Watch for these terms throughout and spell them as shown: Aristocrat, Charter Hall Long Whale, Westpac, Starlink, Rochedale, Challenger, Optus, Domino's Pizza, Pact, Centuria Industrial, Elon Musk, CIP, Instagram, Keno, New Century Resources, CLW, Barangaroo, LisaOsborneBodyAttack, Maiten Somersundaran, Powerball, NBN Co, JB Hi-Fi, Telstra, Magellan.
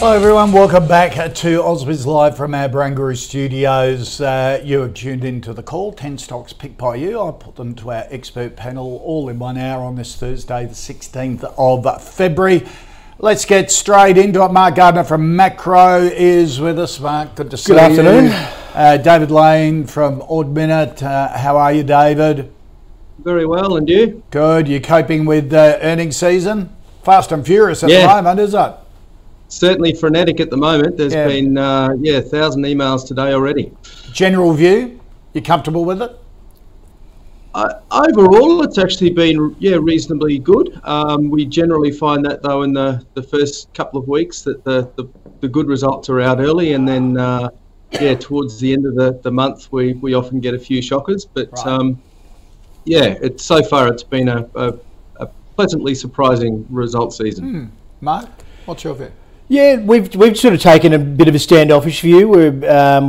Hello everyone, welcome back to AusBiz Live from our Barangaroo studios. You have tuned in to the call, 10 stocks picked by you. I put them to our expert panel all in 1 hour on this Thursday, the 16th of February. Let's get straight into it. Mark Gardner from Maqro is with us. Mark, good to see you. Good afternoon. David Lane from Ord Minnett. How are you, David? Very well, and you? Good. You coping with earnings season? Fast and furious at the moment, is it? Certainly frenetic at the moment. There's been 1,000 emails today already. General view, you comfortable with it? Overall, it's actually been reasonably good. We generally find that though in the first couple of weeks that the good results are out early, and then towards the end of the month we often get a few shockers. But it's so far it's been a pleasantly surprising result season. Mark, what's your view? Yeah, we've sort of taken a bit of a standoffish view. We're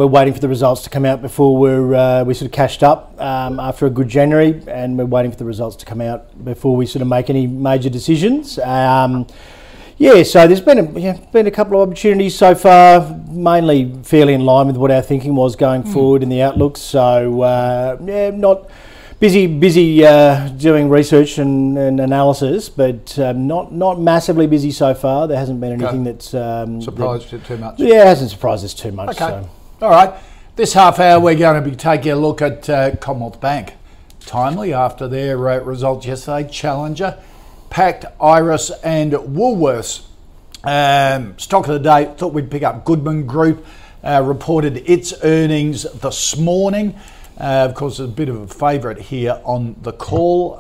waiting for the results to come out before we're sort of cashed up after a good January, and we're waiting for the results to come out before we sort of make any major decisions. So there's been a couple of opportunities so far, mainly fairly in line with what our thinking was going forward in the outlook. So not. Busy doing research and analysis, but not massively busy so far. There hasn't been anything that's... surprised you too much? Yeah, it hasn't surprised us too much. Okay. So. All right. This half hour, we're going to be taking a look at Commonwealth Bank. Timely after their results yesterday, Challenger, Pact, Iress and Woolworths. Stock of the day, thought we'd pick up Goodman Group. Reported its earnings this morning. Of course, a bit of a favourite here on the call.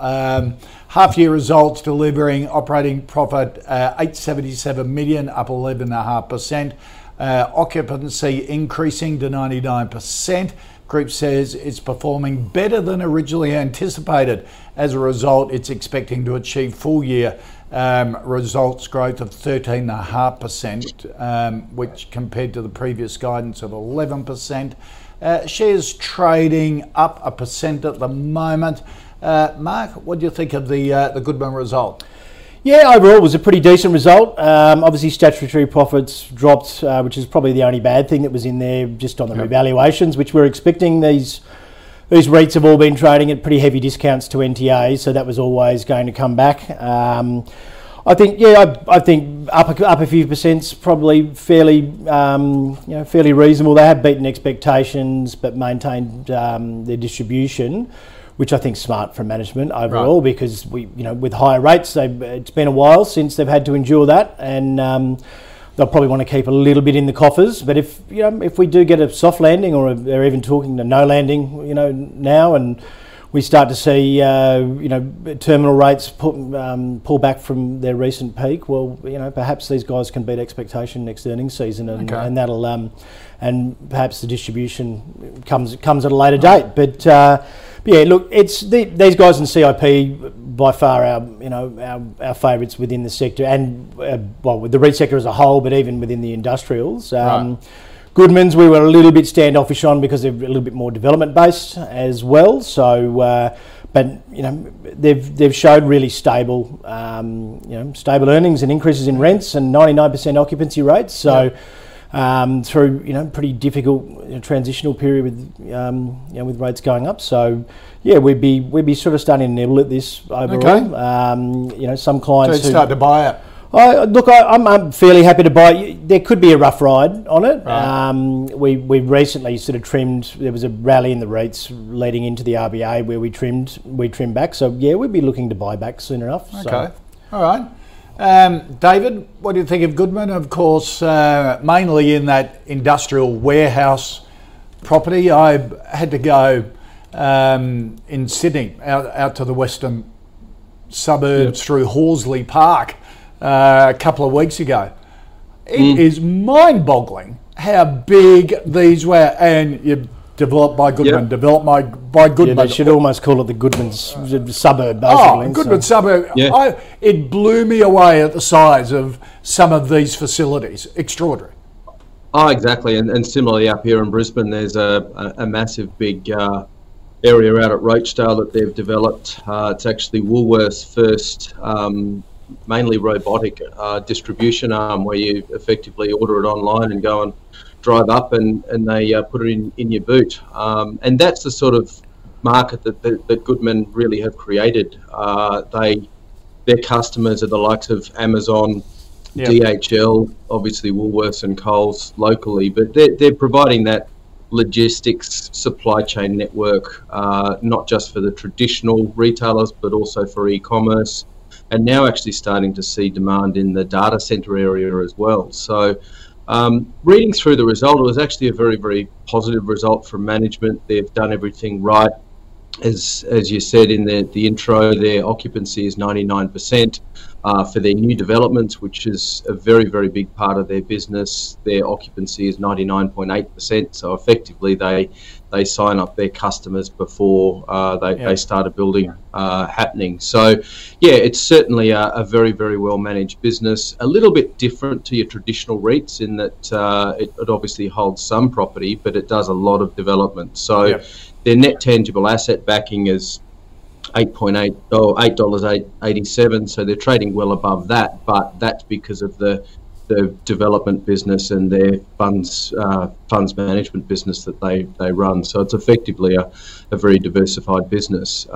Half-year results delivering operating profit $877 million, up 11.5%. Occupancy increasing to 99%. Group says it's performing better than originally anticipated. As a result, it's expecting to achieve full-year results growth of 13.5%, which compared to the previous guidance of 11%. Shares trading up 1% at the moment. Mark, what do you think of the Goodman result? Yeah, overall it was a pretty decent result. Obviously statutory profits dropped, which is probably the only bad thing that was in there, just on the revaluations, which we're expecting. These REITs have all been trading at pretty heavy discounts to NTA, so that was always going to come back. I think up a few percent's probably fairly reasonable. They have beaten expectations but maintained their distribution, which I think is smart from management overall, because with higher rates, it's been a while since they've had to endure that, and they'll probably want to keep a little bit in the coffers. But if we do get a soft landing, or they're even talking to no landing, now and we start to see, terminal rates pull back from their recent peak. Well, perhaps these guys can beat expectation next earnings season, and that'll, and perhaps the distribution comes at a later date. But it's these guys in CIP by far our favourites within the sector, and with the REIT sector as a whole, but even within the industrials. Goodman's we were a little bit standoffish on because they're a little bit more development based as well. So, they've showed really stable, stable earnings and increases in rents and 99% occupancy rates. So, through pretty difficult transitional period with with rates going up. So, we'd be sort of starting to nibble at this overall. Okay. Some clients start to buy it. I'm fairly happy to buy it. There could be a rough ride on it. Right. We recently sort of trimmed. There was a rally in the REITs leading into the RBA where we trimmed back. So we'd be looking to buy back soon enough. Okay, so. All right. David, what do you think of Goodman? Of course, mainly in that industrial warehouse property. I had to go in Sydney, out to the western suburbs through Horsley Park a couple of weeks ago. It is mind-boggling how big these were, and you developed by Goodman, by Goodman. Yeah, they should almost call it the Goodman's suburb, basically. Oh, Goodman suburb. Yeah. It blew me away at the size of some of these facilities. Extraordinary. Oh, exactly. And similarly up here in Brisbane, there's a massive big area out at Rochedale that they've developed. It's actually Woolworths' first mainly robotic distribution arm, where you effectively order it online and go and drive up and they put it in your boot. And that's the sort of market that Goodman really have created. Their customers are the likes of Amazon, DHL, obviously Woolworths and Coles locally, but they're providing that logistics supply chain network, not just for the traditional retailers, but also for e-commerce. And now actually starting to see demand in the data center area as well. So reading through the result, it was actually a very, very positive result from management. They've done everything right. As you said in the intro, their occupancy is 99%. For their new developments, which is a very, very big part of their business, their occupancy is 99.8%. So effectively they sign up their customers before they start a building happening. So, yeah, it's certainly a very, very well-managed business. A little bit different to your traditional REITs in that it obviously holds some property, but it does a lot of development. So their net tangible asset backing is $8.87, so they're trading well above that, but that's because of the development business and their funds management business that they run. So it's effectively a very diversified business.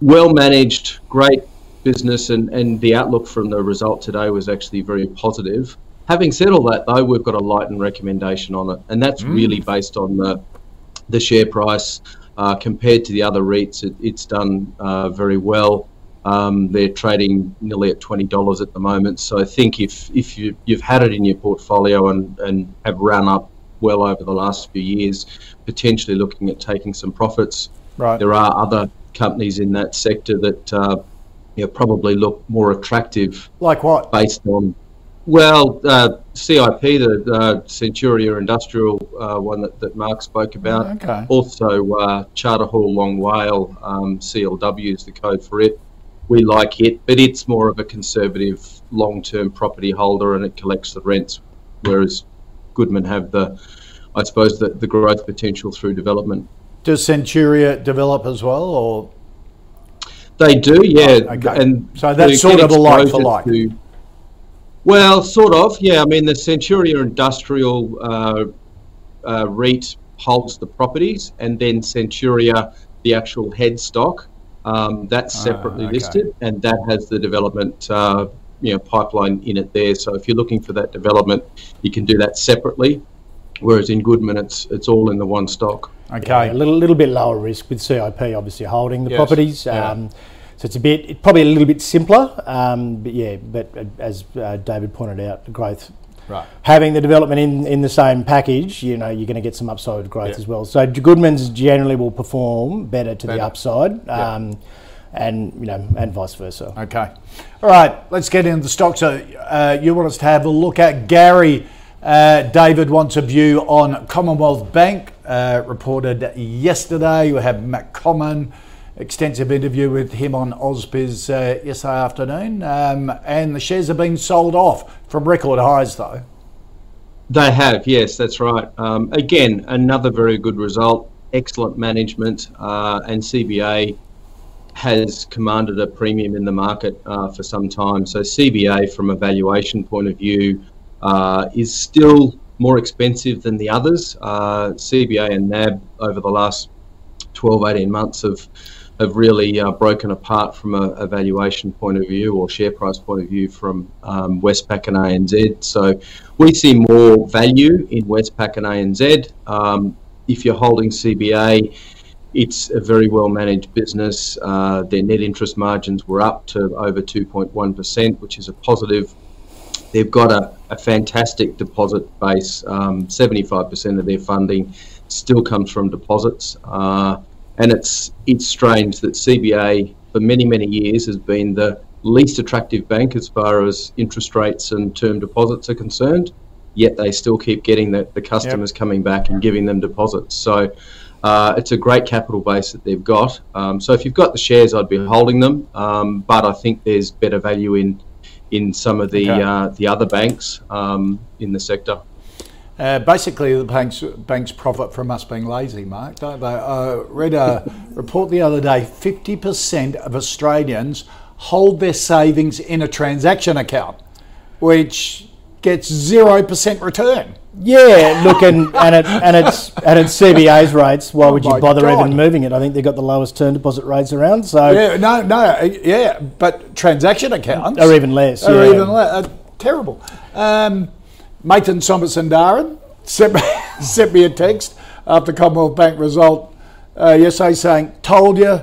Well managed, great business, and the outlook from the result today was actually very positive. Having said all that, though, we've got a lightened recommendation on it, and that's really based on the share price. Compared to the other REITs, it's done very well. They're trading nearly at $20 at the moment. So I think if you've had it in your portfolio and have run up well over the last few years, potentially looking at taking some profits. Right. There are other companies in that sector that probably look more attractive. Like what? Based on... Well, CIP, the Centuria Industrial one that Mark spoke about, also Charter Hall Long Whale, CLW is the code for it. We like it, but it's more of a conservative long-term property holder and it collects the rents, whereas Goodman have the growth potential through development. Does Centuria develop as well, or...? They do, yeah. Oh, okay. And so that's sort of a like-for-like. Well, sort of, yeah. I mean, the Centuria Industrial REIT holds the properties, and then Centuria, the actual headstock, that's separately listed, and that has the development pipeline in it there. So if you're looking for that development, you can do that separately, whereas in Goodman, it's all in the one stock. Okay, a little bit lower risk with CIP, obviously, holding the properties. Yeah. So it's probably a little bit simpler, but as David pointed out, the growth, having the development in the same package, you're going to get some upside growth as well. So Goodman's generally will perform better to the upside, and vice versa. Okay, all right, let's get into the stock. So you want us to have a look at Gary. David wants a view on Commonwealth Bank, reported yesterday. You have Matt Common. Extensive interview with him on AusBiz yesterday afternoon, and the shares have been sold off from record highs, though. They have, yes, that's right. Again, another very good result, excellent management, and CBA has commanded a premium in the market for some time. So CBA, from a valuation point of view, is still more expensive than the others. CBA and NAB over the last 12, 18 months have really broken apart from a valuation point of view or share price point of view from Westpac and ANZ. So we see more value in Westpac and ANZ. If you're holding CBA, it's a very well-managed business. Their net interest margins were up to over 2.1%, which is a positive. They've got a fantastic deposit base, 75% of their funding still comes from deposits. And it's strange that CBA for many, many years has been the least attractive bank as far as interest rates and term deposits are concerned, yet they still keep getting the customers coming back and giving them deposits. So it's a great capital base that they've got. So if you've got the shares, I'd be holding them, but I think there's better value in some of the other banks in the sector. Basically, the banks profit from us being lazy, Mark, don't they? I read a report the other day, 50% of Australians hold their savings in a transaction account, which gets 0% return. Yeah, look, and it's CBA's rates. Why would you bother even moving it? I think they've got the lowest term deposit rates around. So but transaction accounts are even less. Are even less. Terrible. Maiten Somersundaran sent me a text after Commonwealth Bank result yesterday saying, "Told you,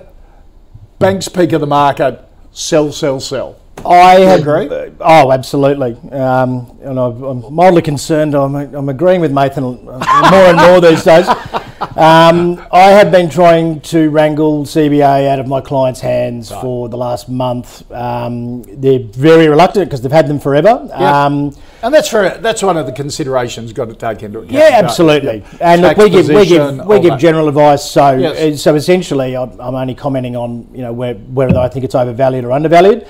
banks peak of the market. Sell, sell, sell." I agree. Oh, absolutely. And I'm mildly concerned. I'm agreeing with Maiten more and more these days. I have been trying to wrangle CBA out of my clients' hands for the last month. They're very reluctant because they've had them forever. Yeah. And that's one of the considerations you've got to take into account. Yeah, absolutely. And look, we give general advice. So so essentially, I'm only commenting on whether I think it's overvalued or undervalued.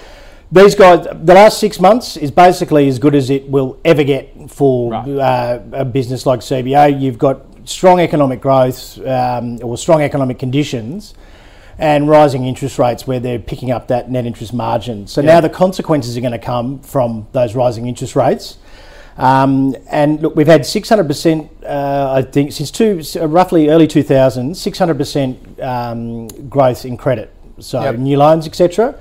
These guys, the last 6 months is basically as good as it will ever get for a business like CBA. You've got strong economic growth or strong economic conditions and rising interest rates where they're picking up that net interest margin. So now the consequences are going to come from those rising interest rates. And look, we've had 600%, I think, since roughly early 2000, 600% growth in credit. So new loans, etc.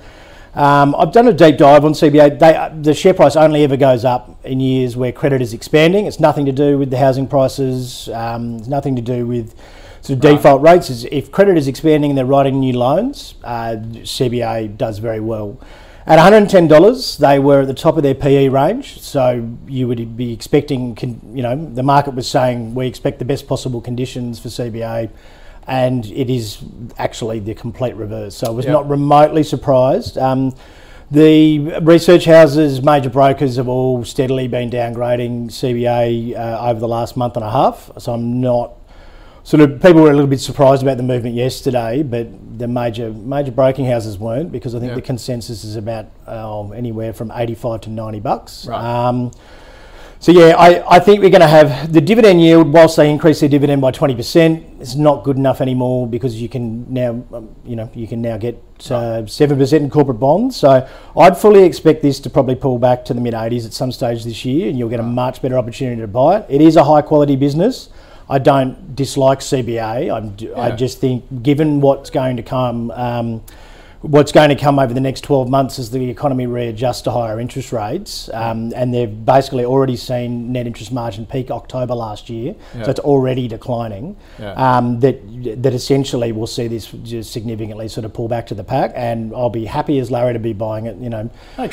I've done a deep dive on CBA. The share price only ever goes up in years where credit is expanding. It's nothing to do with the housing prices. It's nothing to do with sort of default rates. If credit is expanding and they're writing new loans, CBA does very well. At $110, they were at the top of their PE range. So you would be expecting, the market was saying we expect the best possible conditions for CBA. And it is actually the complete reverse. So I was not remotely surprised. The research houses, major brokers have all steadily been downgrading CBA over the last month and a half. So I'm not people were a little bit surprised about the movement yesterday, but the major broking houses weren't, because I think the consensus is about anywhere from $85 to $90. Right. So I think we're going to have the dividend yield, whilst they increase their dividend by 20%, it's not good enough anymore, because you can now get 7% in corporate bonds. So I'd fully expect this to probably pull back to the mid-80s at some stage this year, and you'll get a much better opportunity to buy it. It is a high-quality business. I don't dislike CBA. I just think, given what's going to come, over the next 12 months as the economy readjusts to higher interest rates, and they've basically already seen net interest margin peak October last year, so it's already declining, that essentially we'll see this just significantly pull back to the pack, and I'll be happy as Larry to be buying it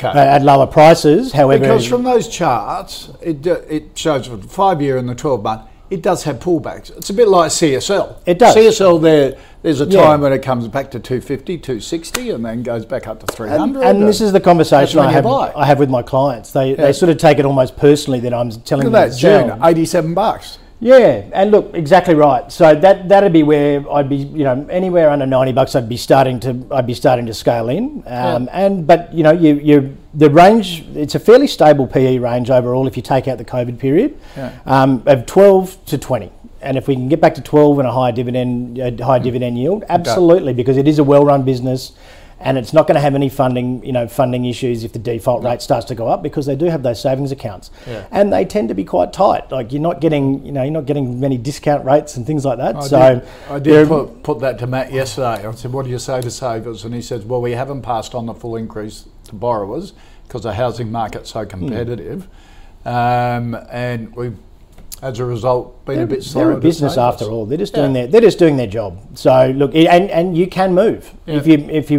at lower prices. However, because from those charts, it shows for the 5 year and the 12 month, it does have pullbacks. It's a bit like CSL. It does. CSL, there's a time when it comes back to 250, 260, and then goes back up to 300. And this is the conversation I have with my clients. They take it almost personally that I'm telling them to sell. Look at that, June, $87. Yeah, and look, exactly right. So that'd be where I'd be, anywhere under $90, I'd be starting to scale in. The range, it's a fairly stable PE range overall if you take out the COVID period, of 12 to 20. And if we can get back to 12 and a high dividend yield, absolutely, because it is a well-run business. And it's not going to have any funding issues if the default rate starts to go up, because they do have those savings accounts, and they tend to be quite tight. Like you're not getting many discount rates and things like that. I did put that to Matt yesterday. I said, "What do you say to savers?" And he says, "Well, we haven't passed on the full increase to borrowers because the housing market's so competitive, and we've." As a result, been a bit slower. They're a business after all. They're just doing their job. So look, and you can move if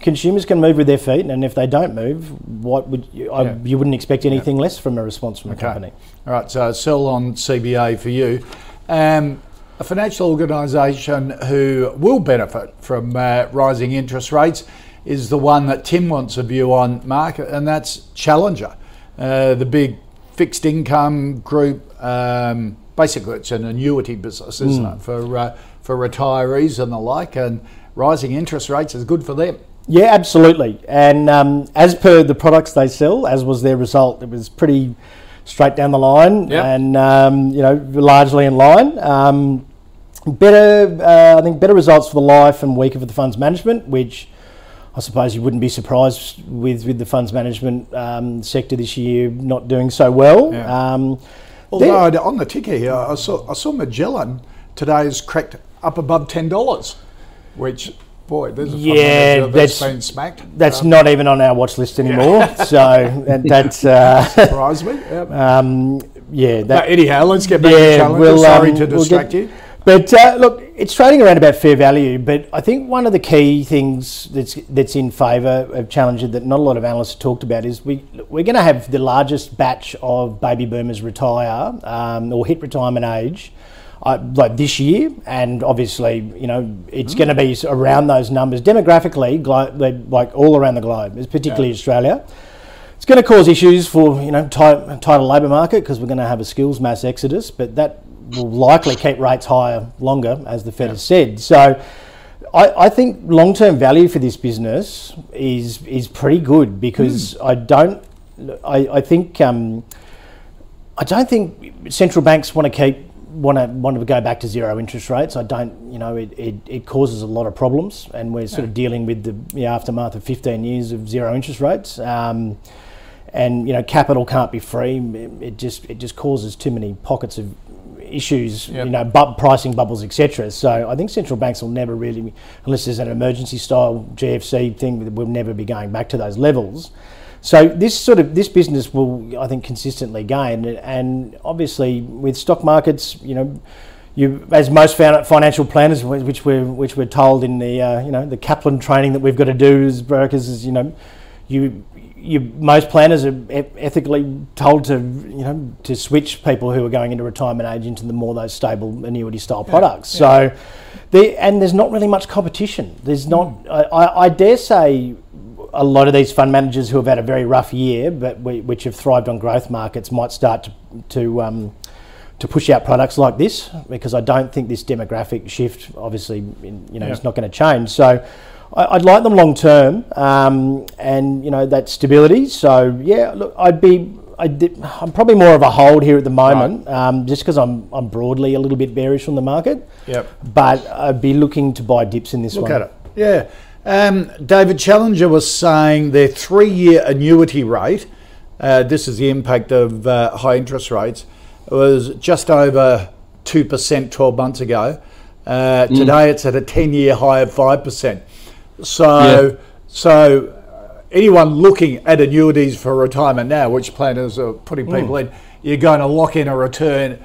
consumers can move with their feet, and if they don't move, what would you wouldn't expect anything less from a response from a company. All right, so sell on CBA for you. a financial organisation who will benefit from rising interest rates is the one that Tim wants a view on, Mark, and that's Challenger, the big fixed income group. Basically, it's an annuity business, isn't it, for retirees and the like, and rising interest rates is good for them. Yeah, absolutely. And as per the products they sell, as was their result, it was pretty straight down the line, and you know, largely in line. I think, better results for the life and weaker for the funds management, which I suppose you wouldn't be surprised with the funds management sector this year not doing so well. Yeah. Although on the ticker here, I saw Magellan today has cracked up above $10, which, boy, there's a that's been smacked. That's not even on our watch list anymore. Yeah. So that's surprised me. Yeah. But anyhow, let's get back to Challenger. Sorry to distract you. But look, it's trading around about fair value, but I think one of the key things that's in favour of Challenger that not a lot of analysts have talked about is we're going to have the largest batch of baby boomers retire or hit retirement age like this year, and obviously, you know, it's going to be around those numbers demographically, like all around the globe, particularly Australia. It's going to cause issues for, you know, tighter labour market because we're going to have a skills mass exodus, but that will likely keep rates higher longer, as the Fed has said. So I think long-term value for this business is pretty good because I don't think central banks want to go back to zero interest rates. I don't, you know, it causes a lot of problems, and we're sort of dealing with the aftermath of 15 years of zero interest rates. And you know, capital can't be free. It just causes too many pockets of issues, you know, pricing bubbles, etc. So I think central banks will never really, unless there's an emergency style GFC thing, we'll never be going back to those levels. So this business will, I think, consistently gain. And obviously with stock markets, you know, as most financial planners, which we're told in the you know, the Kaplan training that we've got to do as brokers, is, you know, most planners are ethically told to, you know, to switch people who are going into retirement age into the more those stable annuity style products. Yeah. So, there's not really much competition. There's not. I dare say, a lot of these fund managers who have had a very rough year, but which have thrived on growth markets, might start to push out products like this, because I don't think this demographic shift, obviously, you know, it's not going to change. So I'd like them long term, and you know, that stability. So yeah, look, I'm probably more of a hold here at the moment, just because I'm broadly a little bit bearish on the market. Yep. But I'd be looking to buy dips in this one. Look at it. Yeah. David, Challenger was saying their 3-year annuity rate, this is the impact of high interest rates, was just over 2% 12 months ago. Today it's at a 10-year high of 5%. So anyone looking at annuities for retirement now, which planners are putting people in, you're going to lock in a return.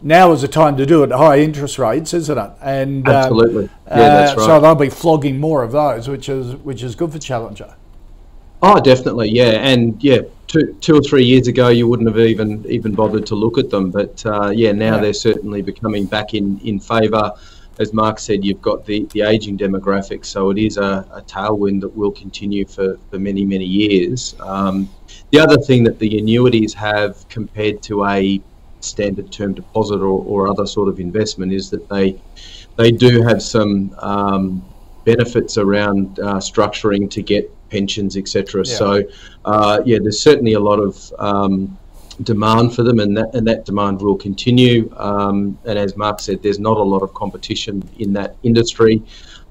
Now is the time to do it at high interest rates, isn't it? And absolutely, that's right. So they'll be flogging more of those, which is good for Challenger. Oh, definitely, two or three years ago you wouldn't have even bothered to look at them, but now they're certainly becoming back in favour. As Mark said, you've got the ageing demographic, so it is a tailwind that will continue for many, many years. The other thing that the annuities have compared to a standard term deposit or other sort of investment is that they do have some benefits around structuring to get pensions, etc. Yeah. So, there's certainly a lot of demand for them, and that demand will continue. And as Mark said, there's not a lot of competition in that industry.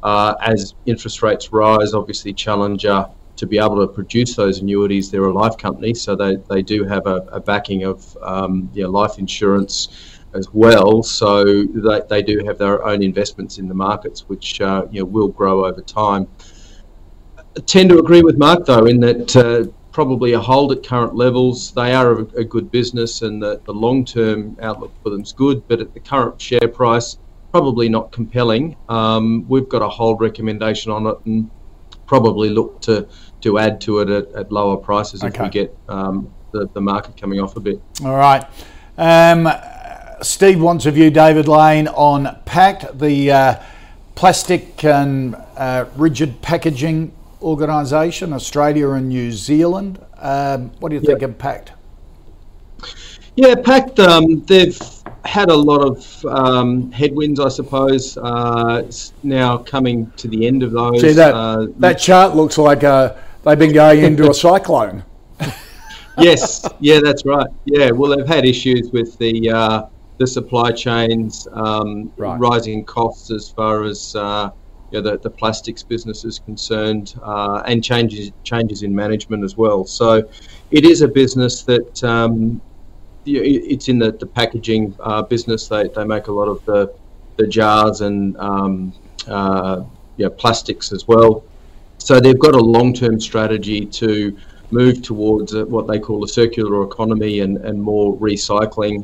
As interest rates rise, obviously Challenger, to be able to produce those annuities, they're a life company, so they do have a backing of life insurance as well. So they do have their own investments in the markets, which will grow over time. I tend to agree with Mark, though, in that probably a hold at current levels. They are a good business, and the long-term outlook for them is good, but at the current share price, probably not compelling. We've got a hold recommendation on it, and probably look to add to it at lower prices if we get the market coming off a bit. All right. Steve wants a view, David Lane, on Pact, the plastic and rigid packaging organisation, Australia and New Zealand. What do you think of Pact? Yeah, Pact, they've had a lot of headwinds, I suppose. It's now coming to the end of those. See, that chart looks like they've been going into a cyclone. Yes, yeah, that's right. Yeah, well, they've had issues with the supply chains, rising costs as far as the plastics business is concerned, and changes in management as well. So it is a business that it's in the packaging business. They make a lot of the jars and plastics as well. So they've got a long-term strategy to move towards what they call a circular economy and more recycling,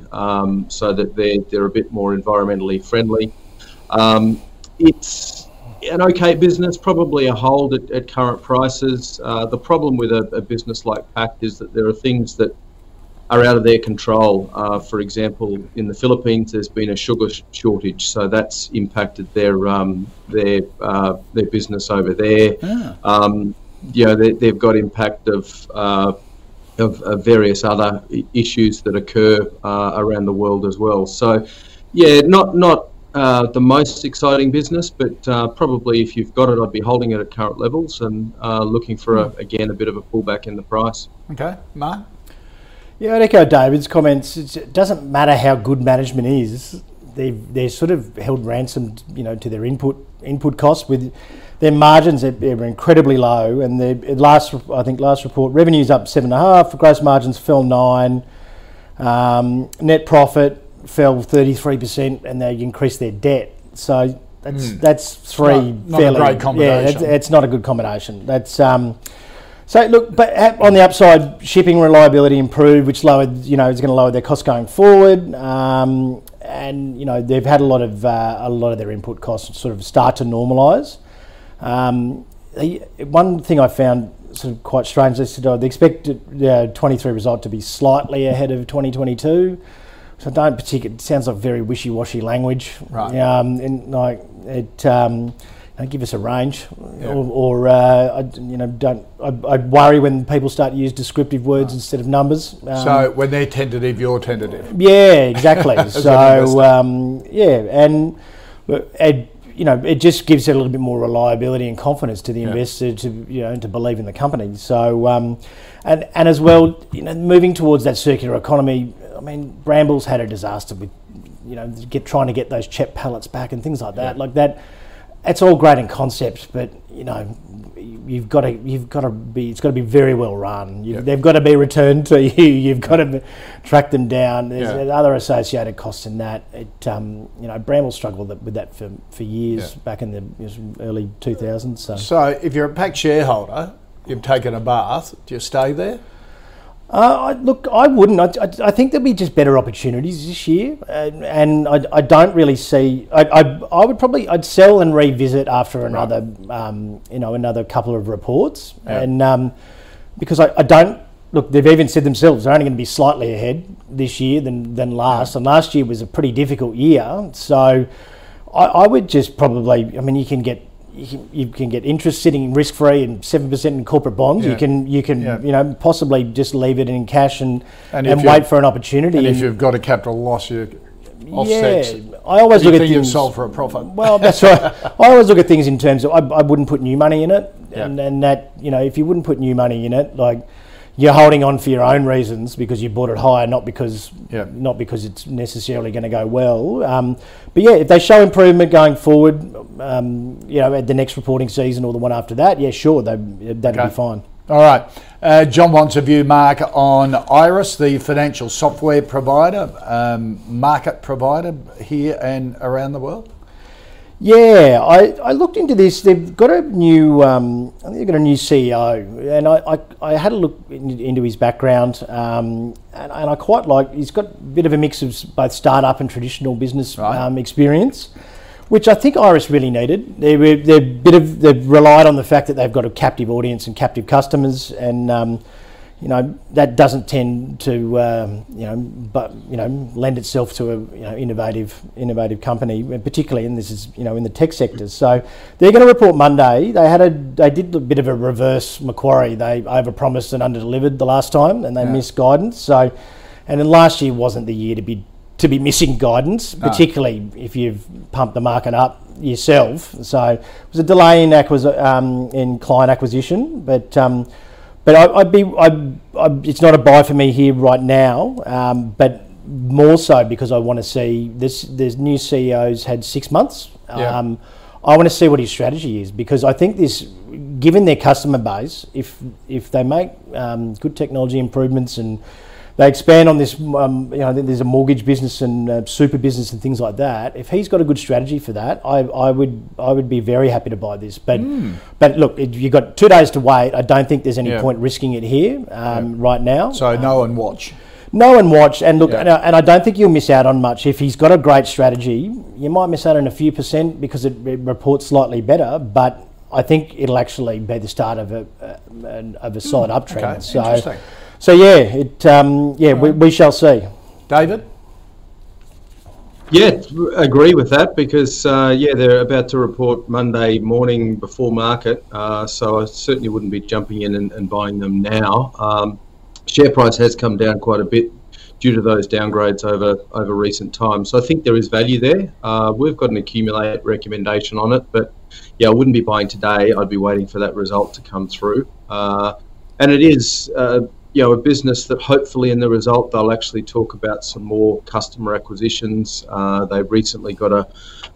so that they're a bit more environmentally friendly. It's an okay business, probably a hold at current prices. The problem with a business like Pact is that there are things that are out of their control. For example, in the Philippines, there's been a sugar shortage, so that's impacted their business over there. Yeah. They've got impact of various other issues that occur around the world as well. So, yeah, not the most exciting business, but probably if you've got it, I'd be holding it at current levels and looking for, a bit of a pullback in the price. Okay, Mark? Yeah, I'd echo David's comments. It doesn't matter how good management is. They're sort of held ransom, to their input costs. With their margins, they're incredibly low. And last report, revenue's up 7.5%, gross margins fell 9%, net profit fell 33%, and they increased their debt. So that's three fairly. Not a great combination. Yeah, it's not a good combination. That's so look, but on the upside, shipping reliability improved, which is going to lower their costs going forward. And they've had a lot of their input costs sort of start to normalise. One thing I found sort of quite strange, they said the expected 2023 result to be slightly ahead of 2022. So it sounds like very wishy-washy language, right? And like it, give us a range, I worry when people start to use descriptive words instead of numbers. So when they're tentative, you're tentative. Yeah, exactly. So it just gives it a little bit more reliability and confidence to the investor to believe in the company. So, and as well, moving towards that circular economy. I mean, Brambles had a disaster with, trying to get those CHEP pallets back and things like that. Yeah. Like that, it's all great in concept, but it's got to be very well run. They've got to be returned to you. You've got to track them down. There's other associated costs in that. It, Bramble struggled with that for years back in the early 2000s. So if you're a Pact shareholder, you've taken a bath. Do you stay there? Look, I wouldn't. I think there'll be just better opportunities this year, and I don't really see. I would probably sell and revisit after another another couple of reports, and because I don't look. They've even said themselves they're only going to be slightly ahead this year than last, and last year was a pretty difficult year. So I would just probably. I mean, you can get interest sitting risk free and 7% in corporate bonds. Yeah. You can possibly just leave it in cash and wait for an opportunity. And if you've got a capital loss, you offsets. Yeah, I always look at things. You sold for a profit. Well, that's right. I always look at things in terms of I wouldn't put new money in it, and that if you wouldn't put new money in it, like you're holding on for your own reasons because you bought it higher, not because it's necessarily going to go well. But if they show improvement going forward, at the next reporting season or the one after that, that'll be fine. All right. John wants a view, Mark, on Iress, the financial software provider, market provider here and around the world. Yeah, I looked into this. They've got a new, I think they've got a new CEO, and I had a look into his background, and I quite like. He's got a bit of a mix of both startup and traditional business experience, which I think Iress really needed. They've relied on the fact that they've got a captive audience and captive customers, and you know, that doesn't tend to lend itself to a innovative company, particularly in this is in the tech sectors. So they're going to report Monday. They had they did a bit of a reverse Macquarie. They overpromised and underdelivered the last time, and they missed guidance. So, and then last year wasn't the year to be missing guidance, particularly if you've pumped the market up yourself. So it was a delay in client acquisition, but. But it's not a buy for me here right now, but more so because I want to see this. This new CEO's had 6 months. I want to see what his strategy is, because I think this, given their customer base, if they make good technology improvements and they expand on this, there's a mortgage business and super business and things like that. If he's got a good strategy for that, I would be very happy to buy this. But but look, you've got 2 days to wait. I don't think there's any point risking it here right now. So no and watch. No and watch, and look, and I don't think you'll miss out on much. If he's got a great strategy, you might miss out on a few percent because it reports slightly better, but I think it'll actually be the start of a solid uptrend. Okay. So. Interesting. So we shall see. David? Yeah, agree with that, because they're about to report Monday morning before market, so I certainly wouldn't be jumping in and buying them now. Share price has come down quite a bit due to those downgrades over recent times, so I think there is value there. We've got an accumulate recommendation on it, but I wouldn't be buying today. I'd be waiting for that result to come through, and it is. A business that hopefully in the result they'll actually talk about some more customer acquisitions. They recently got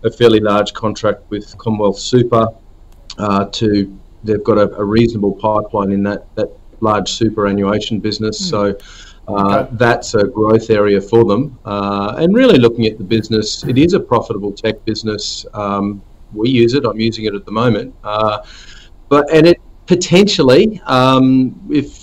a fairly large contract with Commonwealth Super. They've got a reasonable pipeline in that large superannuation business. So that's a growth area for them. And really looking at the business, it is a profitable tech business. We use it. I'm using it at the moment. But it potentially, if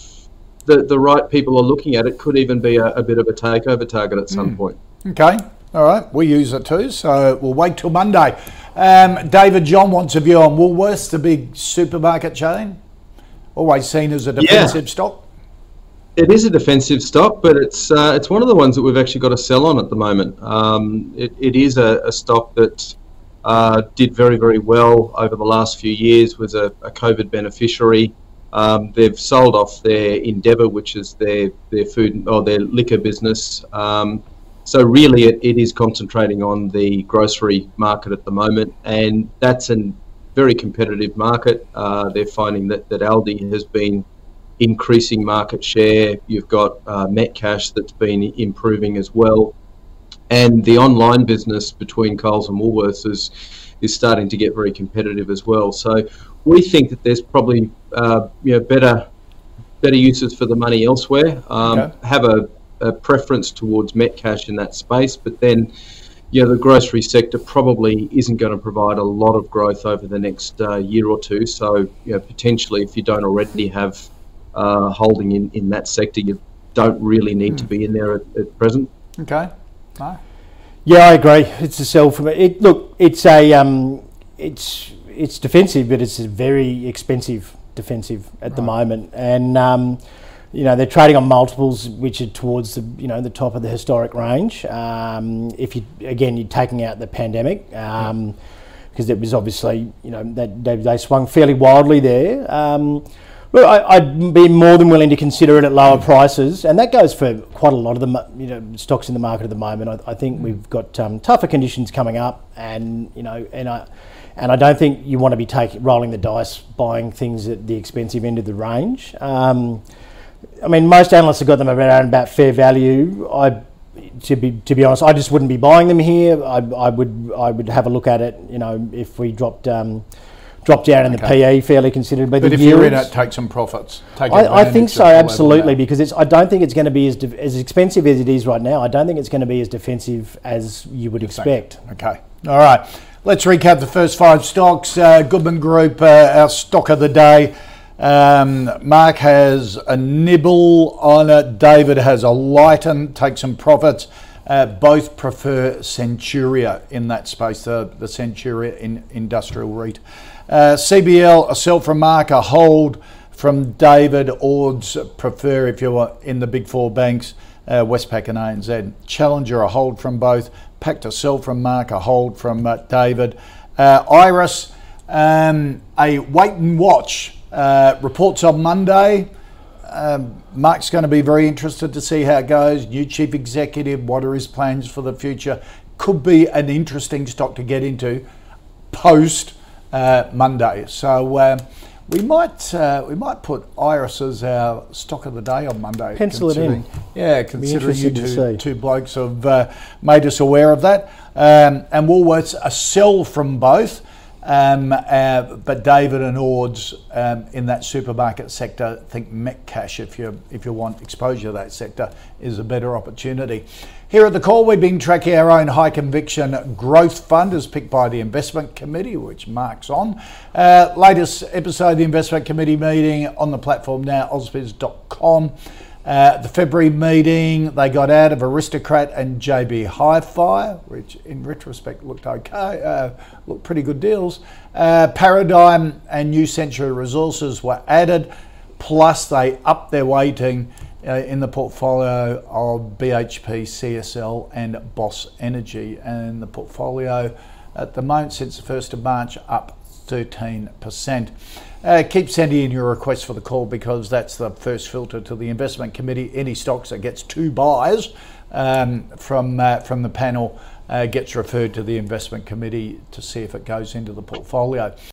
the right people are looking at it, could even be a bit of a takeover target at some point. Okay, all right, we use it too, so we'll wait till Monday. David, John wants a view on Woolworths, the big supermarket chain, always seen as a defensive stock. It is a defensive stock, but it's one of the ones that we've actually got to sell on at the moment. It is a stock that did very, very well over the last few years, was a COVID beneficiary. They've sold off their Endeavour, which is their food or their liquor business. So really, it is concentrating on the grocery market at the moment, and that's a very competitive market. They're finding that Aldi has been increasing market share. You've got Metcash that's been improving as well, and the online business between Coles and Woolworths is starting to get very competitive as well. So we think that there's probably better uses for the money elsewhere. Have a preference towards Metcash in that space, but then the grocery sector probably isn't going to provide a lot of growth over the next year or two. So potentially, if you don't already have holding in that sector, you don't really need to be in there at present. Okay. No. Yeah, I agree. It's a sell for me. It's defensive, but it's a very expensive defensive at the moment, and they're trading on multiples which are towards the the top of the historic range. If you're taking out the pandemic, because it was obviously that they swung fairly wildly there. Well, I'd be more than willing to consider it at lower prices, and that goes for quite a lot of the stocks in the market at the moment. I think we've got tougher conditions coming up, and I don't think you want to be rolling the dice buying things at the expensive end of the range. Most analysts have got them around about fair value. To be honest, I just wouldn't be buying them here. I would have a look at it. If we dropped. Drop down in the PE fairly considerably. But if you're in it, take some profits. I think so, absolutely, because I don't think it's going to be as expensive as it is right now. I don't think it's going to be as defensive as you would expect. Okay. All right. Let's recap the first 5 stocks. Goodman Group, our stock of the day. Mark has a nibble on it. David has a lighten, take some profits. Both prefer Centuria in that space, the Centuria Industrial REIT. CBL, a sell from Mark, a hold from David, Ord's prefer if you were in the big four banks, Westpac and ANZ. Challenger, a hold from both. Pact, a sell from Mark, a hold from David. Iress, a wait and watch. Reports on Monday. Mark's going to be very interested to see how it goes. New chief executive, what are his plans for the future? Could be an interesting stock to get into post Monday. So we might put Iress as our stock of the day on Monday. Pencil it in. Yeah, considering you two blokes have made us aware of that. And Woolworths, a sell from both. But David and Ord's in that supermarket sector, I think Metcash, if you want exposure to that sector, is a better opportunity. Here at the call, we've been tracking our own high conviction growth fund as picked by the investment committee, which Mark's on. Latest episode of the investment committee meeting on the platform now, AusBiz.com. The February meeting, they got out of Aristocrat and JB Hi-Fi, which in retrospect looked okay, looked pretty good deals. Paradigm and New Century Resources were added, plus they upped their weighting in the portfolio of BHP, CSL and Boss Energy. And the portfolio at the moment since the 1st of March up 13%. Keep sending in your requests for the call because that's the first filter to the investment committee. Any stocks that gets two buys from the panel gets referred to the investment committee to see if it goes into the portfolio.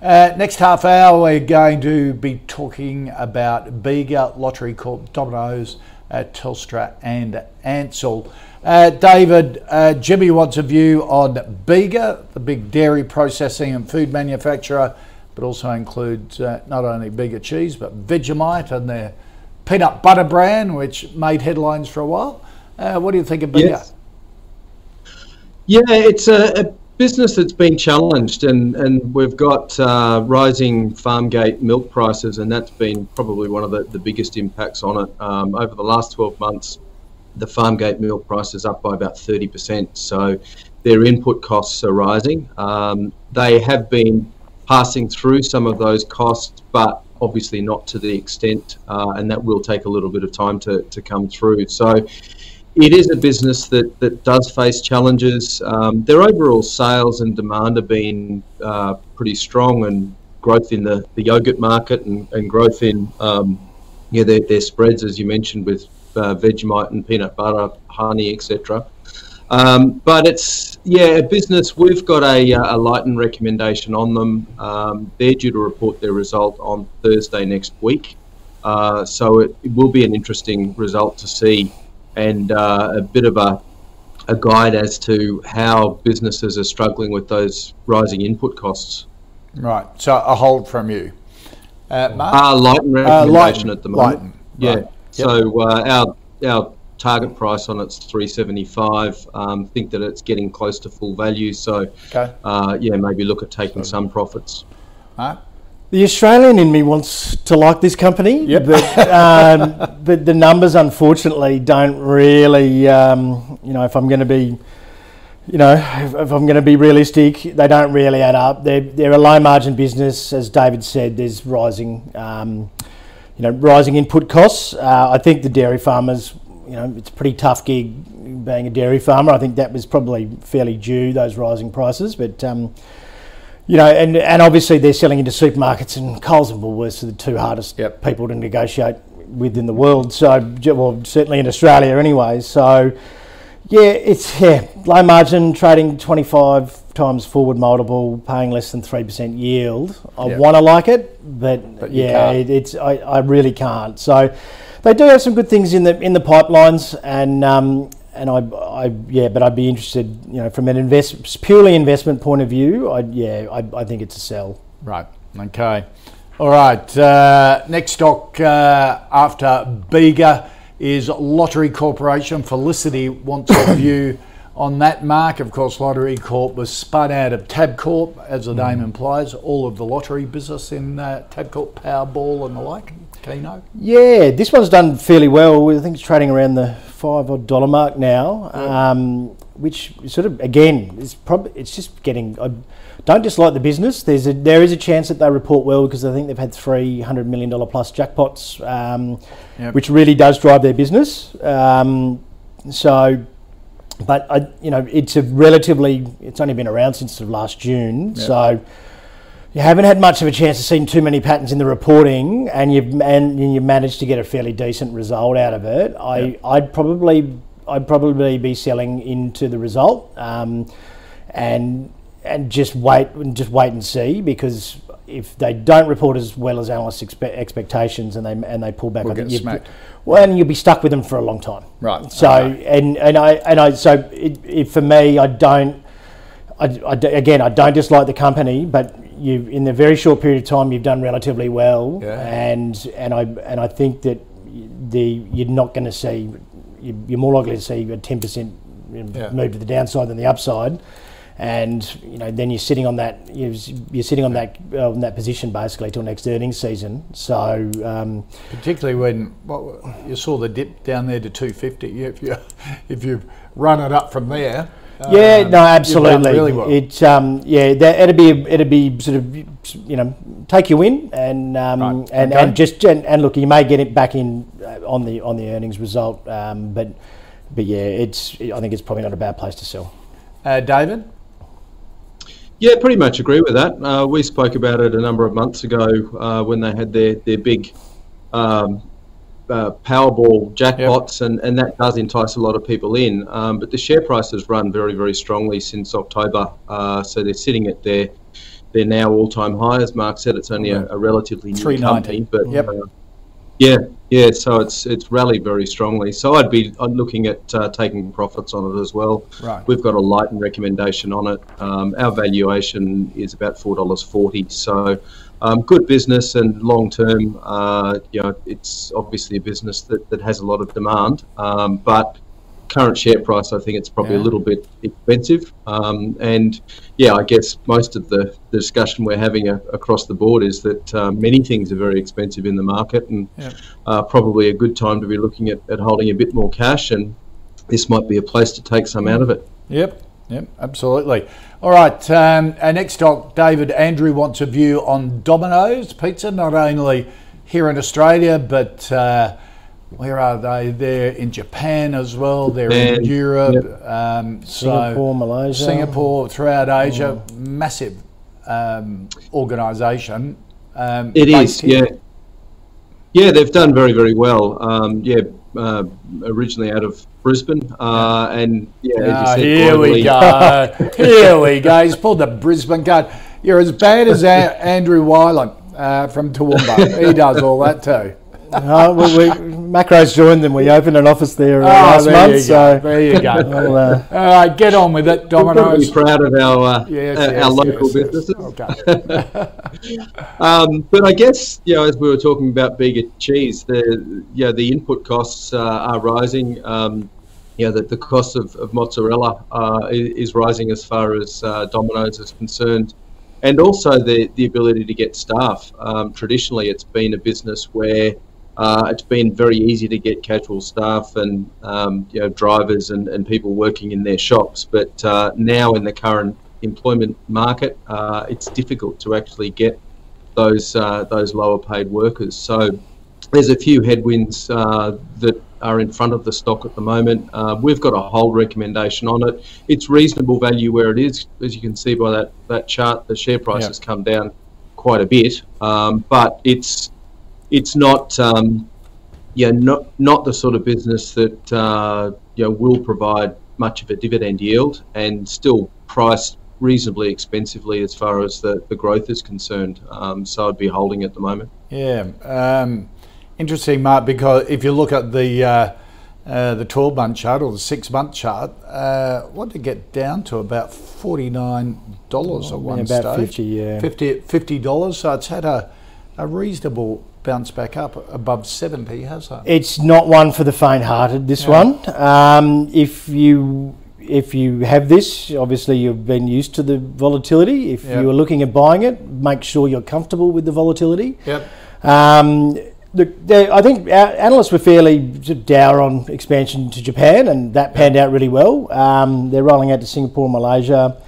Next half hour, we're going to be talking about Bega, Lottery Corp, Domino's, Telstra and Ansell. David, Jimmy wants a view on Bega, the big dairy processing and food manufacturer, but also includes not only Bega cheese, but Vegemite and their peanut butter brand, which made headlines for a while. What do you think of Bega? Yes. Yeah, it's a business that's been challenged, and we've got rising farm gate milk prices, and that's been probably one of the biggest impacts on it. Over the last 12 months, the farm gate milk price is up by about 30%, so their input costs are rising. They have been passing through some of those costs, but obviously not to the extent, and that will take a little bit of time to come through. So it is a business that does face challenges. Their overall sales and demand have been pretty strong, and growth in the yogurt market and growth in their spreads, as you mentioned, with Vegemite and peanut butter, honey, etc. But it's a business. We've got a lightened recommendation on them. They're due to report their result on Thursday next week, so it will be an interesting result to see, and a bit of a guide as to how businesses are struggling with those rising input costs. Right, so a hold from you. Mark? Lighten recommendation at the moment. Lighten. Yeah, right. Yep. So our target price on it's $3.75. Think that it's getting close to full value, so okay. Maybe look at taking some profits. Mark? The Australian in me wants to like this company, but the numbers unfortunately don't really, if I'm going to be realistic, they don't really add up. They're a low margin business, as David said. There's rising input costs. I think the dairy farmers, it's a pretty tough gig being a dairy farmer. I think that was probably fairly due, those rising prices, but. And obviously they're selling into supermarkets, and Coles and Woolworths are the two hardest people to negotiate with in the world. So, certainly in Australia anyway. So, it's low margin trading, 25 times forward multiple, paying less than 3% yield. I want to like it, but I really can't. So, they do have some good things in the pipelines, and. But I'd be interested, from an purely investment point of view, I think it's a sell. Right. Okay. All right, next stock after Bega is Lottery Corporation. Felicity wants a view on that, Mark. Of course, Lottery Corp was spun out of Tabcorp, as the name implies, all of the lottery business in Tabcorp, Powerball and the like. Keno? Yeah, this one's done fairly well. I think it's trading around the $5 mark now, which sort of, again, is probably, it's just getting, I don't dislike the business. There is a chance that they report well because I think they've had $300 million plus jackpots, which really does drive their business. But it's a relatively, it's only been around since sort of last June, so you haven't had much of a chance to see too many patterns in the reporting, and you've managed to get a fairly decent result out of it. I'd probably be selling into the result, and just wait and see, because if they don't report as well as analysts' expectations and they pull back, and you'll be stuck with them for a long time. Right. So I don't dislike the company, but you in the very short period of time you've done relatively well, and I think that you're not going to see, you're more likely to see a 10% move to the downside than the upside. And then you're sitting on that position basically till next earnings season. So particularly when you saw the dip down there to 250, if you run it up from there, absolutely, really well. It'd be sort of take your win and look, you may get it back in on the earnings result, but I think it's probably not a bad place to sell. David. Yeah, pretty much agree with that. We spoke about it a number of months ago when they had their big Powerball jackpots, and that does entice a lot of people in. But the share price has run very, very strongly since October. So they're sitting at their now all-time high. As Mark said, it's only a relatively new company. But so it's rallied very strongly. So I'd looking at taking profits on it as well. Right. We've got a lightened recommendation on it. Our valuation is about $4.40. So good business, and long term, it's obviously a business that has a lot of demand. But current share price, I think it's probably a little bit expensive. I guess most of the discussion we're having across the board is that many things are very expensive in the market, and probably a good time to be looking at holding a bit more cash, and this might be a place to take some out of it. Yep, absolutely. All right, our next stock, David Andrew wants a view on Domino's Pizza, not only here in Australia, but... where are they? They're in Japan as well. They're in Europe, Singapore, Malaysia, throughout Asia. Massive organisation. It is, here. Yeah, they've done very, very well. Originally out of Brisbane, as you said, here we go. He's pulled the Brisbane card. You're as bad as Andrew Weiland from Toowoomba. He does all that too. Maqro's joined them. We opened an office there last month. So there you go. Well, all right, get on with it, Domino's. We're proud of our local businesses. Okay. But I guess as we were talking about Bega cheese, the input costs are rising. That the cost of mozzarella is rising as far as Domino's is concerned. And also the ability to get staff. Traditionally, it's been a business where it's been very easy to get casual staff and drivers and people working in their shops. But now in the current employment market, it's difficult to actually get those lower paid workers. So there's a few headwinds that are in front of the stock at the moment. We've got a hold recommendation on it. It's reasonable value where it is. As you can see by that chart, the share price has come down quite a bit, but it's not not the sort of business that will provide much of a dividend yield, and still priced reasonably expensively as far as the growth is concerned. So I'd be holding at the moment. Interesting, Mark, because if you look at the 12-month chart or the 6-month chart, what did it get down to? About $49 at one stage. About $50, so it's had a a reasonable bounce back up above 70, has it? It's not one for the faint-hearted, this one. If you have this, obviously you've been used to the volatility. If you are looking at buying it, make sure you're comfortable with the volatility. I think our analysts were fairly dour on expansion to Japan, and that panned out really well. They're rolling out to Singapore and Malaysia.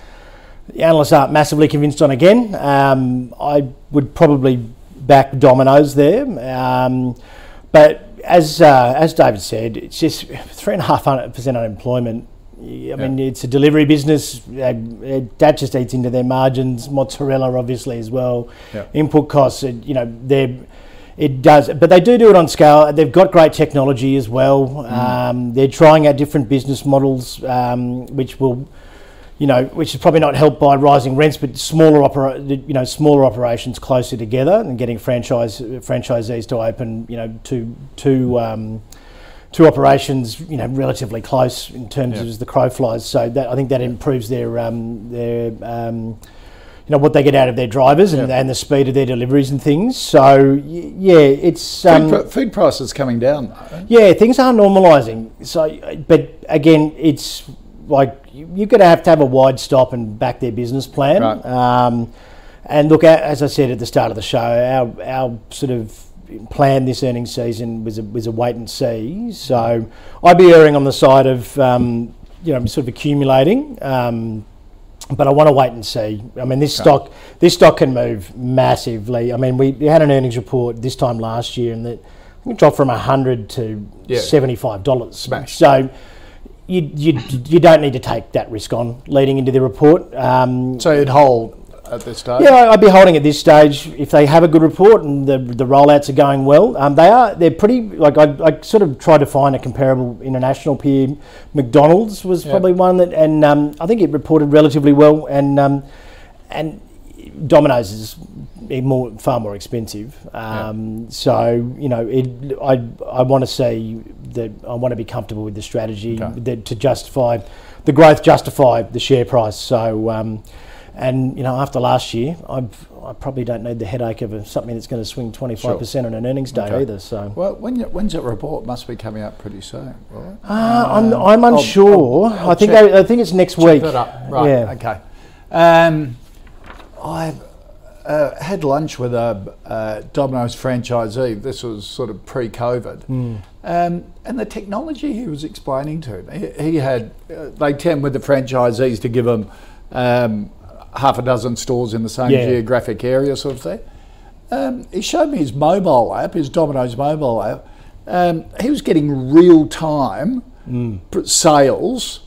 The analysts aren't massively convinced on again. I would probably back Domino's there. But as David said, it's just 3.5% unemployment. I mean, it's a delivery business. That just eats into their margins. Mozzarella, obviously, as well. Input costs, you know, it does. But they do it on scale. They've got great technology as well. They're trying out different business models, which is probably not helped by rising rents, but smaller operations closer together, and getting franchisees to open, two operations, relatively close in terms of as the crow flies. So that, I think, that improves their what they get out of their drivers and the speed of their deliveries and things. So it's food prices coming down, though. Yeah, things are normalising. So, but again, it's like you've got to have a wide stop and back their business plan. Right. And look, as I said at the start of the show, our sort of plan this earnings season was a wait and see. So I'd be erring on the side of sort of accumulating, but I want to wait and see. I mean, this stock can move massively. I mean, we had an earnings report this time last year, and that dropped from $100 to $75. Smash. So you don't need to take that risk on leading into the report. So you'd hold at this stage? Yeah, I'd be holding at this stage. If they have a good report and the rollouts are going well, they're pretty, like I sort of tried to find a comparable international peer. McDonald's was probably one that, and I think it reported relatively well, and Domino's is far more expensive. So, I want to see that. I want to be comfortable with the strategy to justify the growth, justify the share price. So, and after last year, I probably don't need the headache of something that's going to swing 25% on an earnings day either. So, well, when's that report? Must be coming up pretty soon, right? I'm unsure. I'll I think it's next week. Check that up. Right. Yeah. Okay. I had lunch with a Domino's franchisee. This was sort of pre-COVID, and the technology he was explaining to me, he had they tend with the franchisees to give them half a dozen stores in the same geographic area, sort of thing. He showed me his mobile app, his Domino's mobile app. He was getting real-time sales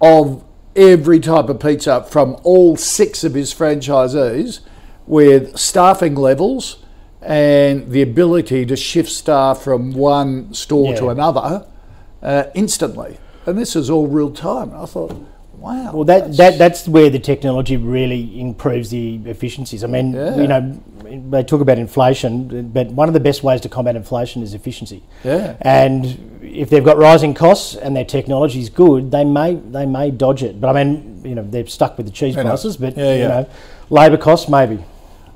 of every type of pizza from all 6 of his franchisees, with staffing levels and the ability to shift staff from one store to another instantly. And this is all real time. I thought, wow. Well, that's where the technology really improves the efficiencies. I mean, they talk about inflation, but one of the best ways to combat inflation is efficiency. Yeah. And if they've got rising costs and their technology is good, they may dodge it. But I mean, they're stuck with the cheese prices, but labour costs maybe.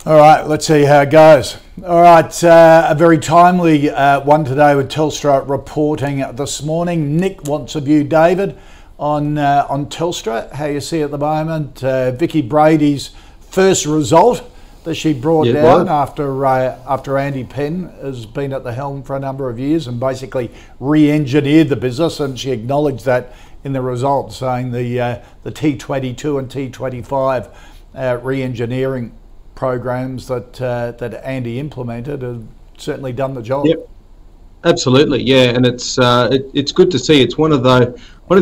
All right, let's see how it goes. All right, a very timely one today with Telstra reporting this morning. Nick wants a view, David, on Telstra, how you see it at the moment. Vicky Brady's first result that she brought down after Andy Penn has been at the helm for a number of years and basically re-engineered the business, and she acknowledged that in the results, saying the T22 and T25 re-engineering programs that Andy implemented have certainly done the job. Yep. Absolutely, yeah, and it's good to see. It's one of the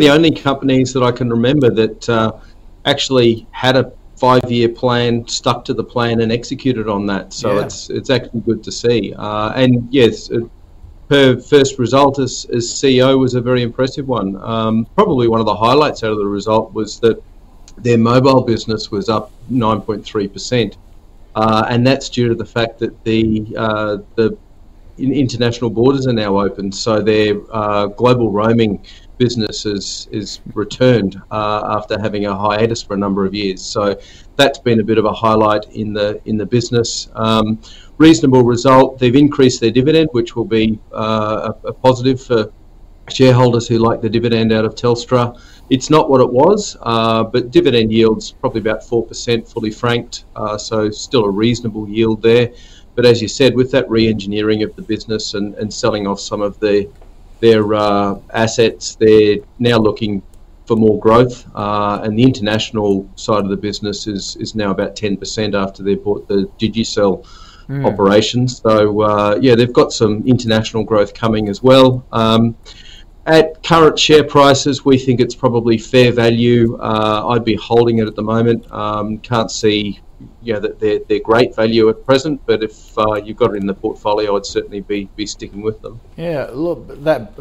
only companies that I can remember that actually had a 5-year plan, stuck to the plan and executed on that. So it's actually good to see. And yes, her first result as CEO was a very impressive one. Probably one of the highlights out of the result was that their mobile business was up 9.3%. And that's due to the fact that the international borders are now open. So their global roaming business is returned after having a hiatus for a number of years. So that's been a bit of a highlight in the business. Reasonable result. They've increased their dividend, which will be a positive for shareholders who like the dividend out of Telstra. It's not what it was, but dividend yield's probably about 4% fully franked, so still a reasonable yield there. But as you said, with that re-engineering of the business and selling off some of their assets, they're now looking for more growth, and the international side of the business is now about 10% after they bought the Digicel operations. So, they've got some international growth coming as well. At current share prices, we think it's probably fair value. I'd be holding it at the moment. Can't see that they're great value at present, but if you've got it in the portfolio, I'd certainly be sticking with them. Yeah, look, that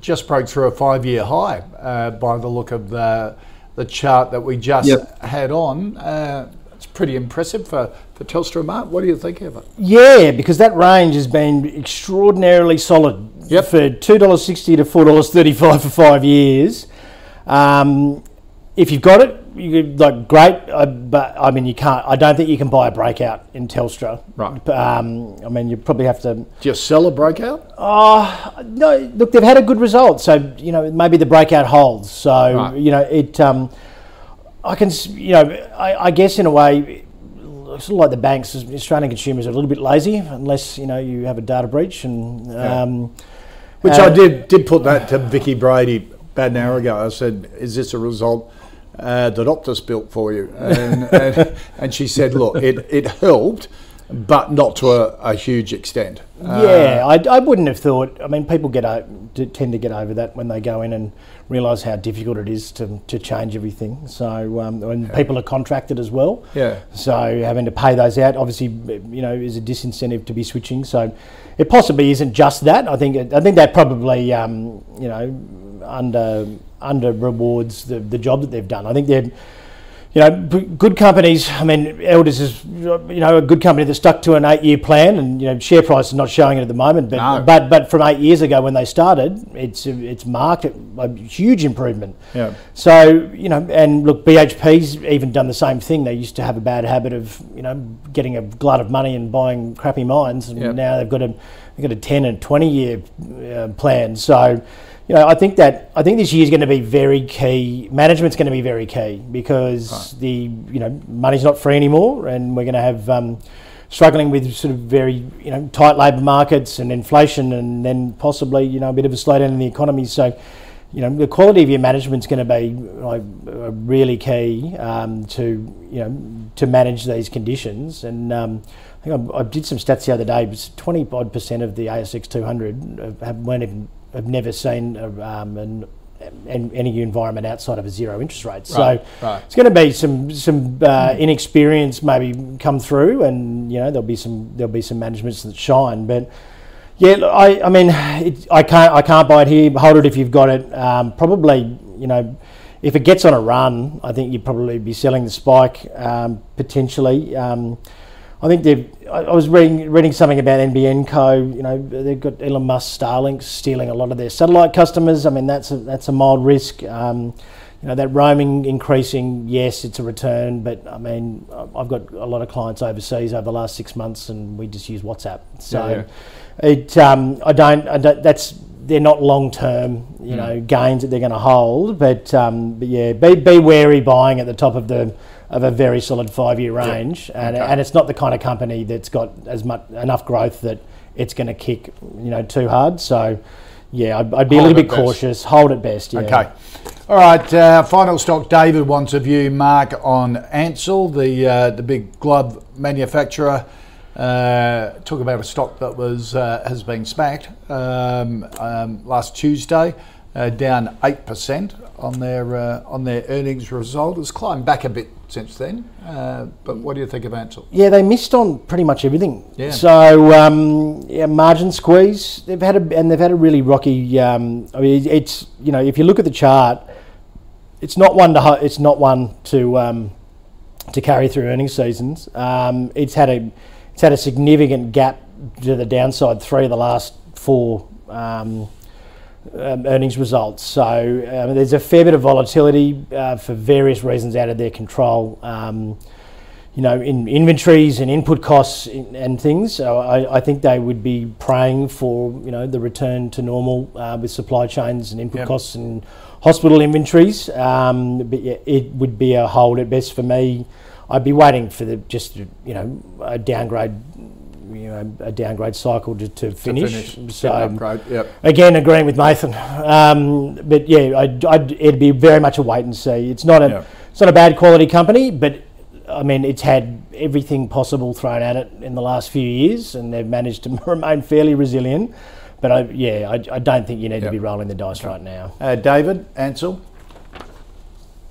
just broke through a 5-year high by the look of the chart that we just had on. It's pretty impressive for Telstra. Mark, what do you think of it? Yeah, because that range has been extraordinarily solid. Yep. For $2.60 to $4.35 for 5 years. If you've got it, great. But you can't. I don't think you can buy a breakout in Telstra. Right. You probably have to. Do you sell a breakout? No. Look, they've had a good result, so maybe the breakout holds. So it. I can. I guess in a way. Sort of like the banks, Australian consumers are a little bit lazy unless you have a data breach, and which I did put that to Vicky Brady about an hour ago. I said, "Is this a result that Optus built for you?" And she said, "Look, it helped, but not to a huge extent." I wouldn't have thought. People tend to get over that when they go in and realise how difficult it is to change everything. So people are contracted as well. Yeah. So having to pay those out, obviously, is a disincentive to be switching. So it possibly isn't just that. I think that probably under rewards the job that they've done. I think they're. Good companies, Elders is, a good company that stuck to an 8-year plan, and, share price is not showing it at the moment, but no. but from 8 years ago when they started, it's marked a huge improvement. Yeah. So, and look, BHP's even done the same thing. They used to have a bad habit of, getting a glut of money and buying crappy mines, and now they've got a 10 and 20-year plan. So, I think this year is going to be very key. Management's going to be very key because the money's not free anymore, and we're going to have struggling with sort of very tight labour markets and inflation, and then possibly a bit of a slowdown in the economy. So, the quality of your management's going to be really key to manage these conditions. And I think I did some stats the other day. 20-odd% of the ASX 200 I've never seen any environment outside of a zero interest rate. So it's going to be some inexperience maybe come through, and there'll be some managements that shine. But I can't buy it here. Hold it if you've got it. Probably if it gets on a run, I think you'd probably be selling the spike potentially. I think I was reading something about NBN Co. They've got Elon Musk, Starlink stealing a lot of their satellite customers. That's a mild risk. That roaming increasing, yes, it's a return, but I've got a lot of clients overseas over the last 6 months, and we just use WhatsApp. So they're not long term, gains that they're going to hold. But be wary buying at the top of a very solid 5-year range, and it's not the kind of company that's got as much enough growth that it's going to kick too hard. So I'd be a little bit cautious. Hold it best. Yeah. Okay. All right. Final stock. David wants a view, Mark, on Ansell, the big glove manufacturer. Talk about a stock that was has been SPAC'd last Tuesday. Down 8% on their earnings result. It's climbed back a bit since then. But what do you think of Ansell? Yeah, they missed on pretty much everything. Yeah. So margin squeeze. They've had a really rocky. It's if you look at the chart, it's not one to carry through earnings seasons. It's had a significant gap to the downside 3 of the last 4. earnings results. So there's a fair bit of volatility for various reasons out of their control, in inventories and input costs and things. So I think they would be praying for, the return to normal with supply chains and input costs and hospital inventories. But yeah, it would be a hold at best for me. I'd be waiting for a downgrade cycle to finish. So upgrade, again, agreeing with Nathan. But yeah, it'd be very much a wait and see. It's not a bad quality company, but I mean, it's had everything possible thrown at it in the last few years, and they've managed to remain fairly resilient. But I don't think you need to be rolling the dice right now. David, Ansell.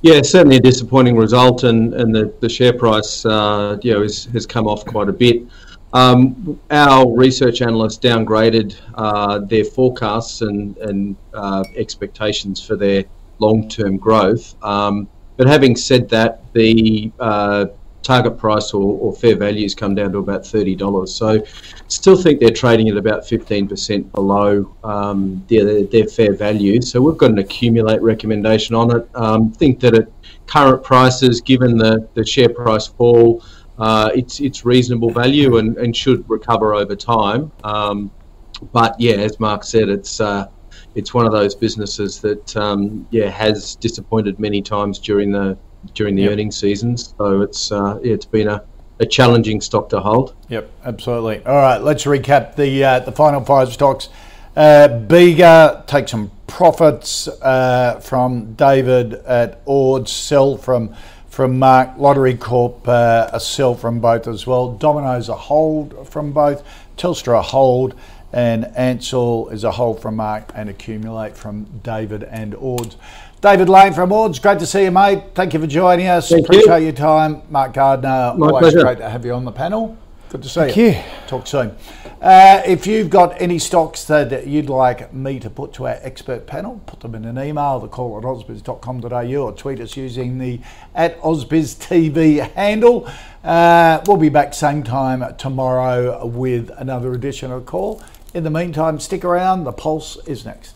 Yeah, certainly a disappointing result, and the share price has come off quite a bit. Our research analysts downgraded their forecasts and expectations for their long-term growth. But having said that, the target price or fair value's come down to about $30. So still think they're trading at about 15% below their fair value. So we've got an accumulate recommendation on it. Think that at current prices, given the share price fall, it's reasonable value and should recover over time. But yeah, as Mark said, it's one of those businesses that has disappointed many times during the earnings seasons. So it's been a challenging stock to hold. Yep, absolutely. All right, let's recap the final five stocks. Bega, take some profits from David at Ord, sell from Mark. Lottery Corp, a sell from both as well. Domino's a hold from both. Telstra a hold. And Ansell is a hold from Mark, and accumulate from David and Ords. David Lane from Ords, great to see you, mate. Thank you for joining us. Appreciate your time. Mark Gardner, my always pleasure. Great to have you on the panel. Good to see you. Thank you. Talk soon. If you've got any stocks that you'd like me to put to our expert panel, put them in an email, thecall@ausbiz.com.au, or tweet us using the @AusbizTV handle. We'll be back same time tomorrow with another edition of Call. In the meantime, stick around. The Pulse is next.